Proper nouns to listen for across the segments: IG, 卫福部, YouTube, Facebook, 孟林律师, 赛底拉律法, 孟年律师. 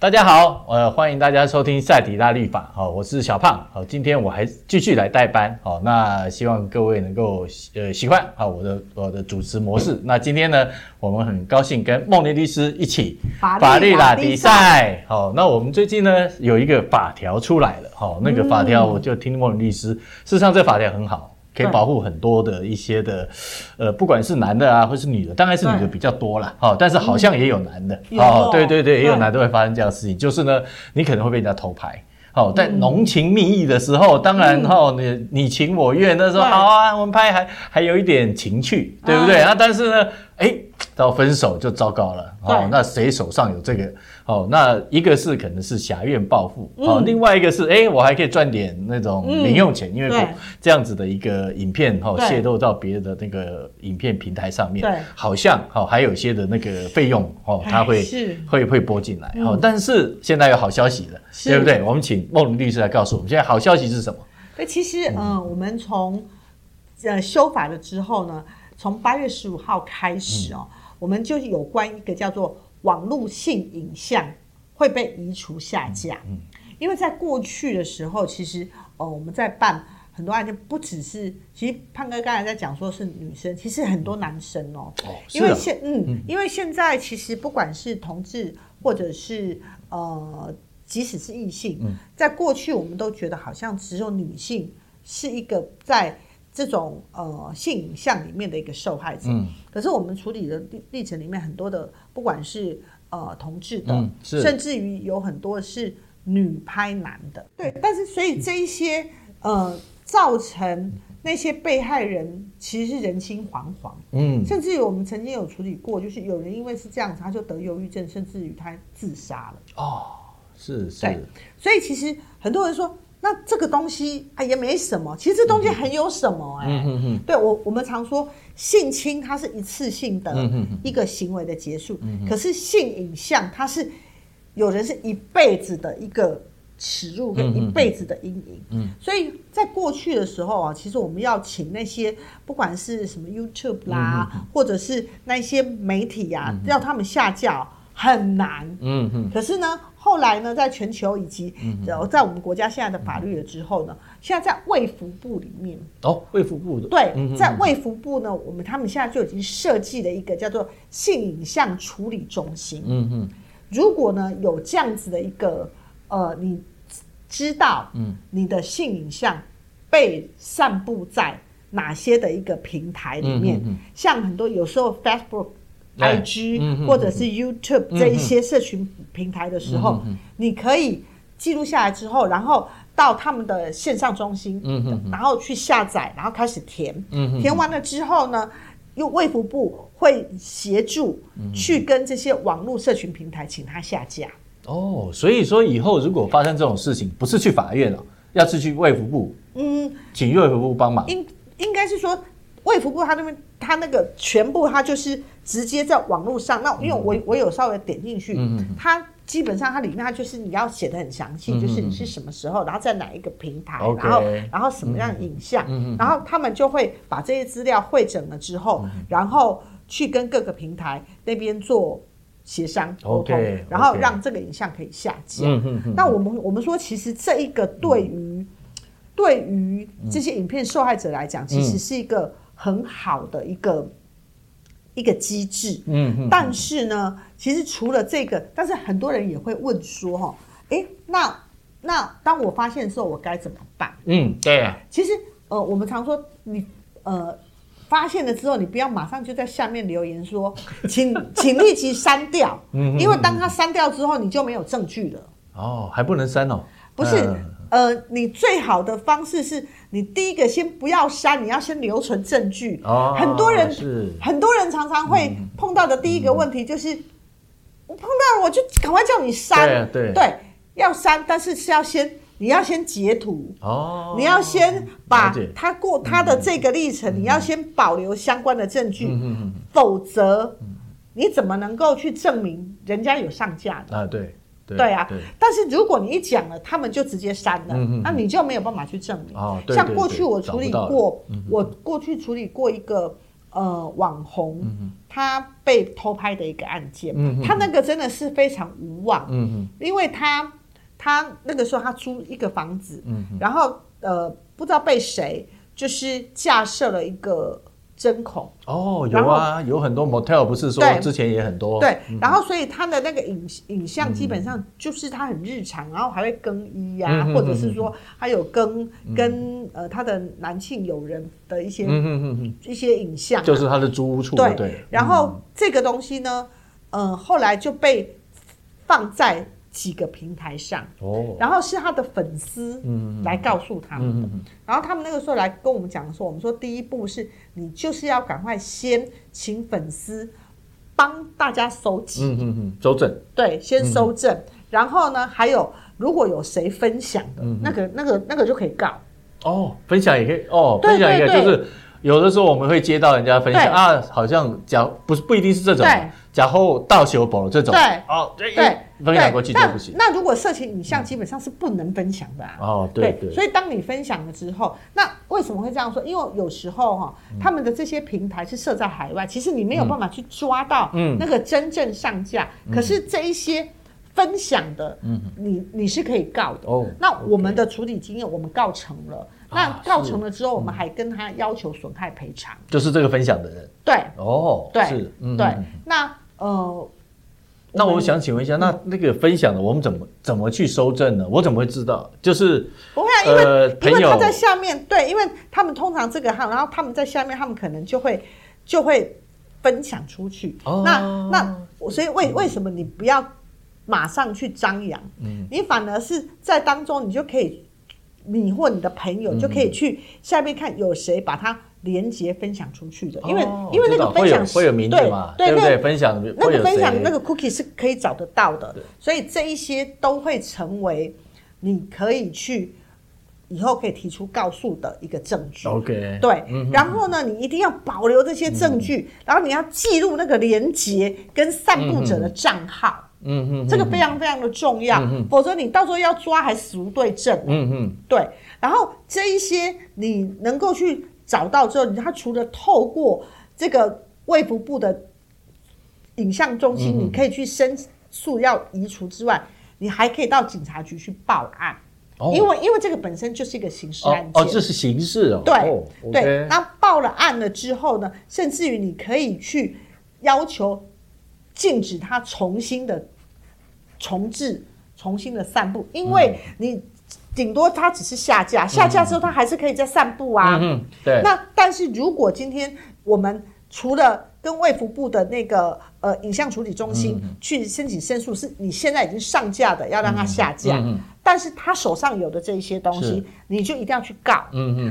大家好，欢迎大家收听赛底拉律法，我是小胖，今天我还继续来代班，那希望各位能够喜欢我的主持模式。那今天呢，我们很高兴跟孟年律师一起法律拉迪赛。好，那我们最近呢有一个法条出来了，那个法条我就听孟年律师，事实上这法条很好。可以保护很多的一些的，不管是男的啊，或是女的，当然是女的比较多啦，但是好像也有男的，对对对，也有男的会发生这样的事情，就是呢，你可能会被人家偷拍。在浓情蜜意的时候，当然你情我愿，那时候好啊，我们拍还有一点情趣，对不对？那但是呢，到分手就糟糕了，那谁手上有这个？那一个是可能是挟怨报复，另外一个是我还可以赚点那种零用钱，因为这样子的一个影片泄露到别的那个影片平台上面，好像还有一些的那个费用它会拨进来，但是现在有好消息了，对不对？我们请孟林律师来告诉我们，现在好消息是什么？其实我们从修法了之后呢，从8月15号开始我们就有关一个叫做网络性影像会被移除下架，因为在过去的时候，其实我们在办很多案件，不只是其实胖哥刚才在讲说是女生，其实很多男生因为现在其实不管是同志或者是即使是异性，在过去我们都觉得好像只有女性是一个在这种性影像里面的一个受害者，可是我们处理的历程里面很多的，不管是同志的，甚至于有很多是女拍男的，对。但是所以这一些造成那些被害人其实是人心惶惶，甚至于我们曾经有处理过，就是有人因为是这样子，他就得忧郁症，甚至于他自杀了。是，对。所以其实很多人说，那这个东西也没什么，其实这东西很有什么对，我们常说性侵它是一次性的一个行为的结束，可是性影像它是有人是一辈子的一个耻辱跟一辈子的阴影，所以在过去的时候其实我们要请那些不管是什么 YouTube 啦，或者是那些媒体要他们下架很难，可是呢，后来呢，在全球以及在我们国家现在的法律了之后呢，现在在卫福部里面卫福部的对，在卫福部呢，他们现在就已经设计了一个叫做性影像处理中心。如果呢有这样子的一个你知道你的性影像被散布在哪些的一个平台里面，像很多有时候 Facebook、IG、或者是 YouTube 这一些社群平台的时候，你可以记录下来之后，然后到他们的线上中心，然后去下载，然后开始填，填完了之后呢，用卫福部会协助去跟这些网络社群平台请他下架。所以说以后如果发生这种事情，不是去法院了，要是去卫福部，请卫福部帮忙。应该是说卫福部他那边他那个全部他就是直接在网络上，那因为我有稍微点进去，它基本上它里面它就是你要写得很详细，就是你是什么时候，然后在哪一个平台，然后什么样的影像，然后他们就会把这些资料汇整了之后，然后去跟各个平台那边做协商沟通，然后让这个影像可以下架。那我们说，其实这一个对于这些影片受害者来讲，其实是一个很好的一个机制，但是呢，其实除了这个，但是很多人也会问说，那当我发现的时候，我该怎么办？对啊。其实我们常说，你发现了之后，你不要马上就在下面留言说，请立即删掉，因为当它删掉之后，你就没有证据了。还不能删哦？不是。你最好的方式是你第一个先不要删，你要先留存证据。很多人常常会碰到的第一个问题就是，我碰到了我就赶快叫你删，对，要删，但是要先你要先截图，你要先把他的这个历程，你要先保留相关的证据，否则你怎么能够去证明人家有上架呢？对，但是如果你一讲了，他们就直接删了，那你就没有办法去证明。像过去我处理过一个网红他被偷拍的一个案件，他那个真的是非常无妄，因为他那个时候他租一个房子，然后不知道被谁就是架设了一个针孔。哦，有啊，有很多 motel 不是说之前也很多。对，然后所以他的那个 影像基本上就是他很日常，然后还会更衣啊，或者是说他有跟他的男性友人的一些一些影像，就是他的租屋处。对，对，然后这个东西呢，后来就被放在几个平台上，然后是他的粉丝来告诉他们的，然后他们那个时候来跟我们讲说，我们说第一步是你就是要赶快先请粉丝帮大家收集，收证，对，先收证，然后呢，还有如果有谁分享的，那个就可以告。哦，分享也可以哦，分享也可以，就是有的时候我们会接到人家分享啊，好像假不一定是这种。假后盗修宝这种，对，哦，对，分享过去就不行。那如果色情影像基本上是不能分享的啊。哦，对对。所以当你分享了之后，那为什么会这样说？因为有时候哈，他们的这些平台是设在海外，其实你没有办法去抓到那个真正上架。可是这一些分享的，你是可以告的。哦。那我们的处理经验，我们告成了。那告成了之后，我们还跟他要求损害赔偿。就是这个分享的人。对。哦，对，是，对，那。那我想请问一下，那个分享的我们怎么去收证呢？我怎么会知道？就是不会啊，因为他在下面，对，因为他们通常这个号，然后他们在下面，他们可能就会分享出去。哦，那所以为什么你不要马上去张扬？你反而是在当中，你就可以，你或你的朋友就可以去下面看有谁把它。连结分享出去的，因为那个分享会有名字嘛， 对不对？分享那个分享那个 cookie 是可以找得到的，所以这一些都会成为你可以去以后可以提出告诉的一个证据。OK， 对，然后呢，你一定要保留这些证据，然后你要记录那个连结跟散布者的账号。这个非常非常的重要，否则你到时候要抓还死无对证。对，然后这一些你能够去。找到之后，他除了透过这个卫福部的影像中心，你可以去申诉要移除之外，你还可以到警察局去报案，因为这个本身就是一个刑事案件。哦，这是刑事哦。对，哦 okay，对。那报了案了之后呢，甚至于你可以去要求禁止他重新的散布，因为你。顶多它只是下架之后它还是可以再散步啊。对。那但是如果今天我们除了跟卫福部的那个影像处理中心去申请申诉，是你现在已经上架的，要让它下架。但是他手上有的这一些东西，你就一定要去告。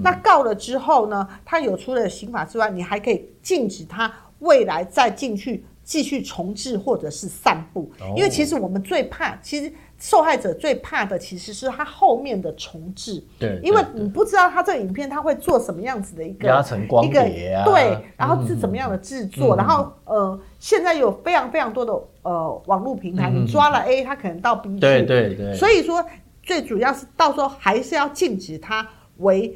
那告了之后呢，他有除了刑法之外，你还可以禁止他未来再进去继续重置或者是散步。因为其实我们最怕，其实。受害者最怕的其实是他后面的重置，对，因为你不知道他这个影片他会做什么样子的一个压成光碟啊，对，然后是怎么样的制作，然后现在有非常非常多的网络平台，你抓了 A， 他可能到 B 去，对对对，所以说最主要是到时候还是要禁止他为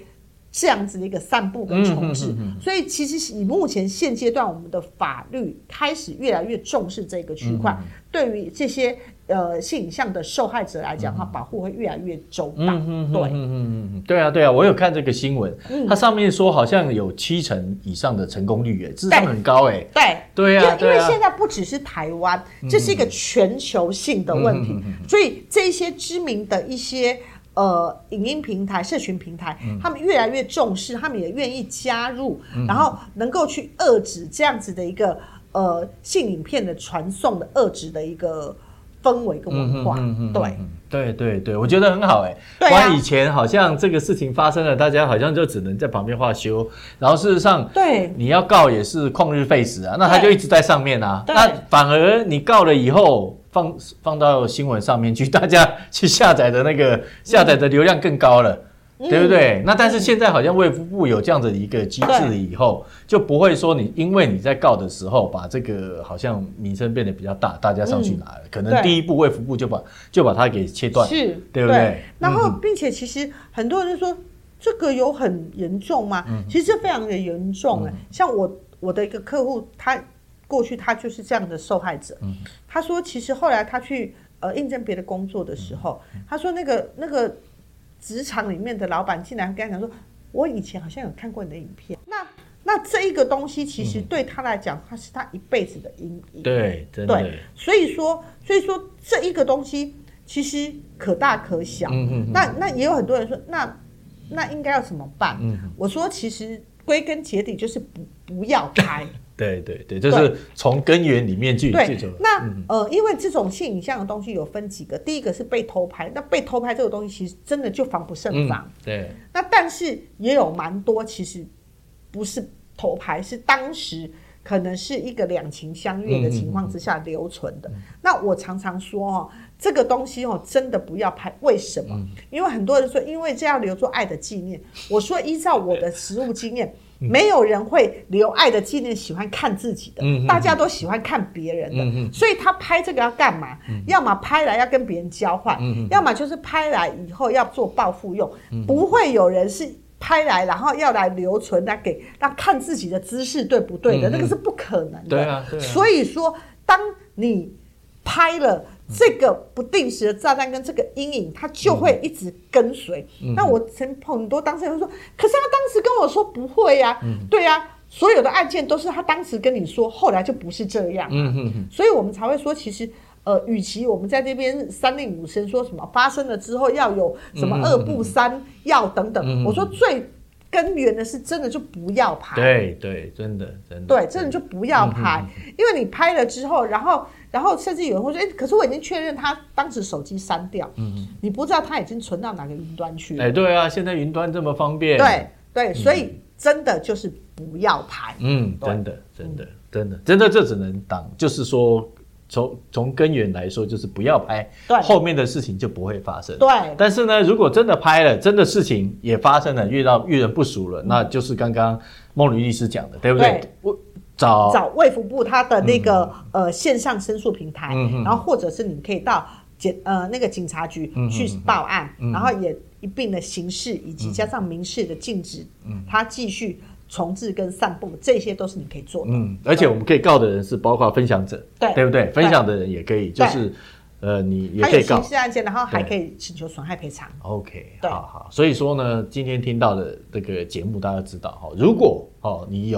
这样子的一个散布跟重置，所以其实以目前现阶段我们的法律开始越来越重视这个区块，对于这些。性影像的受害者来讲，它保护会越来越周到。对，对啊，对啊，我有看这个新闻，它上面说好像有7成以上的成功率，这是很高哎。对，对啊，因为现在不只是台湾，这是一个全球性的问题，所以这些知名的一些影音平台、社群平台，他们越来越重视，他们也愿意加入，然后能够去遏制这样子的一个性影片的传送的遏制的一个。氛围跟文化，对对对，我觉得很好哎。对啊，以前好像这个事情发生了，大家好像就只能在旁边画休，然后事实上，对，你要告也是旷日费时啊，那他就一直在上面啊，那反而你告了以后放到新闻上面去，大家去下载的那个下载的流量更高了。对不对？那但是现在好像卫福部有这样的一个机制以后，就不会说你因为你在告的时候把这个好像名声变得比较大，大家上去拿了，可能第一步卫福部就把它给切断，是，对不对？对，然后并且其实很多人就说这个有很严重吗？其实这非常的严重，像我我的一个客户，他过去他就是这样的受害者。他说其实后来他去应征别的工作的时候，他说那个职场里面的老板竟然跟他讲说，我以前好像有看过你的影片。那这一个东西其实对他来讲，他是他一辈子的阴影。对，真的。对，所以说这一个东西其实可大可小。那也有很多人说，那应该要怎么办？我说其实归根结底就是不要拍。对对对，就是从根源里面去。对，那因为这种性影像的东西有分几个，第一个是被偷拍，那被偷拍这个东西其实真的就防不胜防。对。那但是也有蛮多其实不是偷拍，是当时可能是一个两情相悦的情况之下留存的。那我常常说这个东西真的不要拍。为什么？因为很多人说因为这要留作爱的纪念。我说依照我的实务经验，没有人会留爱的纪念喜欢看自己的，大家都喜欢看别人的，所以他拍这个要干嘛？要么拍来要跟别人交换，要么就是拍来以后要做报复用，不会有人是拍来然后要来留存，来给让看自己的姿势对不对的，那个是不可能的。对啊，对啊。所以说当你拍了这个不定时的炸弹跟这个阴影，它就会一直跟随。那我曾很多当事人说，可是他当时跟我说不会啊，对啊，所有的案件都是他当时跟你说，后来就不是这样啊。所以我们才会说，其实与其我们在这边三令五申说什么发生了之后要有什么二不三要等等，我说最根源的是真的就不要拍。对对，真的。对，真的就不要拍，因为你拍了之后，然后甚至有人会说，可是我已经确认他当时手机删掉，你不知道他已经存到哪个云端去了。对啊，现在云端这么方便。对对，所以真的就是不要拍。真的，这只能挡，就是说。从根源来说，就是不要拍，后面的事情就不会发生。对，但是呢，如果真的拍了，真的事情也发生了，遇人不淑了，那就是刚刚梦律师讲的，对不对？对，找卫福部他的那个线上申诉平台，然后或者是你可以到那个警察局去报案，然后也一并的刑事以及加上民事的禁止，他继续重置跟散布，这些都是你可以做的。而且我们可以告的人是包括分享者，对不对？分享的人也可以，就是你也可以告。还有刑事案件，然后还可以请求损害赔偿。OK， 好。所以说呢，今天听到的这个节目，大家知道如果你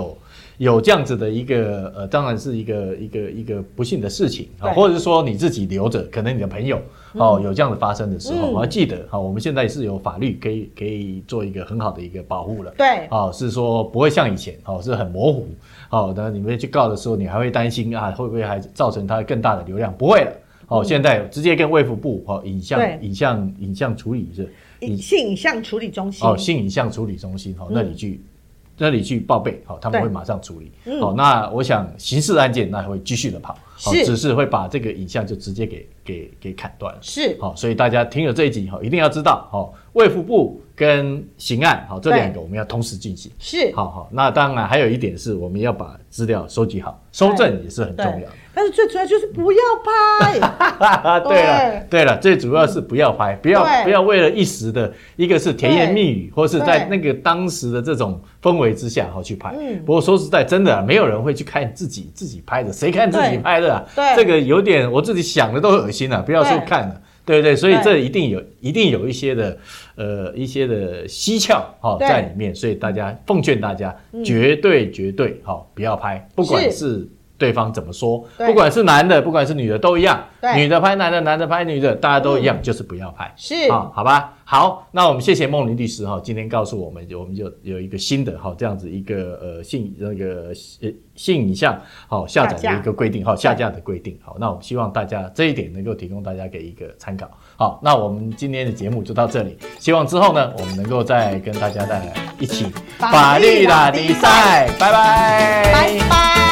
有这样子的一个当然是一个不幸的事情，或者是说你自己留着，可能你的朋友有这样的发生的时候，我要记得我们现在是有法律可以做一个很好的一个保护了。对，是说不会像以前是很模糊，那你们去告的时候，你还会担心会不会还造成它更大的流量？不会了，现在直接跟卫福部影像处理性影像处理中心性影像处理中心那里去报备，他们会马上处理。那我想刑事案件那会继续的跑，只是会把这个影像就直接给砍断了。是，所以大家听了这一集一定要知道卫福部跟刑案这两个我们要同时进行。是，那当然还有一点是我们要把资料收集好，收证也是很重要的。但是最主要就是不要拍。对了，最主要是不要拍，不要为了一时的一个是甜言蜜语，或是在那个当时的这种氛围之下去拍。不过说实在，真的没有人会去看自己拍的，谁看自己拍的啊？这个有点我自己想的都恶心了，不要说看了。对对，所以这一定有一些的蹊跷在里面，所以大家奉劝大家绝对不要拍，不管是对方怎么说，不管是男的不管是女的都一样，女的拍男的，男的拍女的，大家都一样，就是不要拍。是，好吧。好，那我们谢谢梦麟律师今天告诉我们，我们就有一个新的这样子一个性影像下载的一个规定，下架的规定。好，那我们希望大家这一点能够提供大家给一个参考。好，那我们今天的节目就到这里，希望之后呢，我们能够再跟大家带来一起法律拉力赛。拜拜。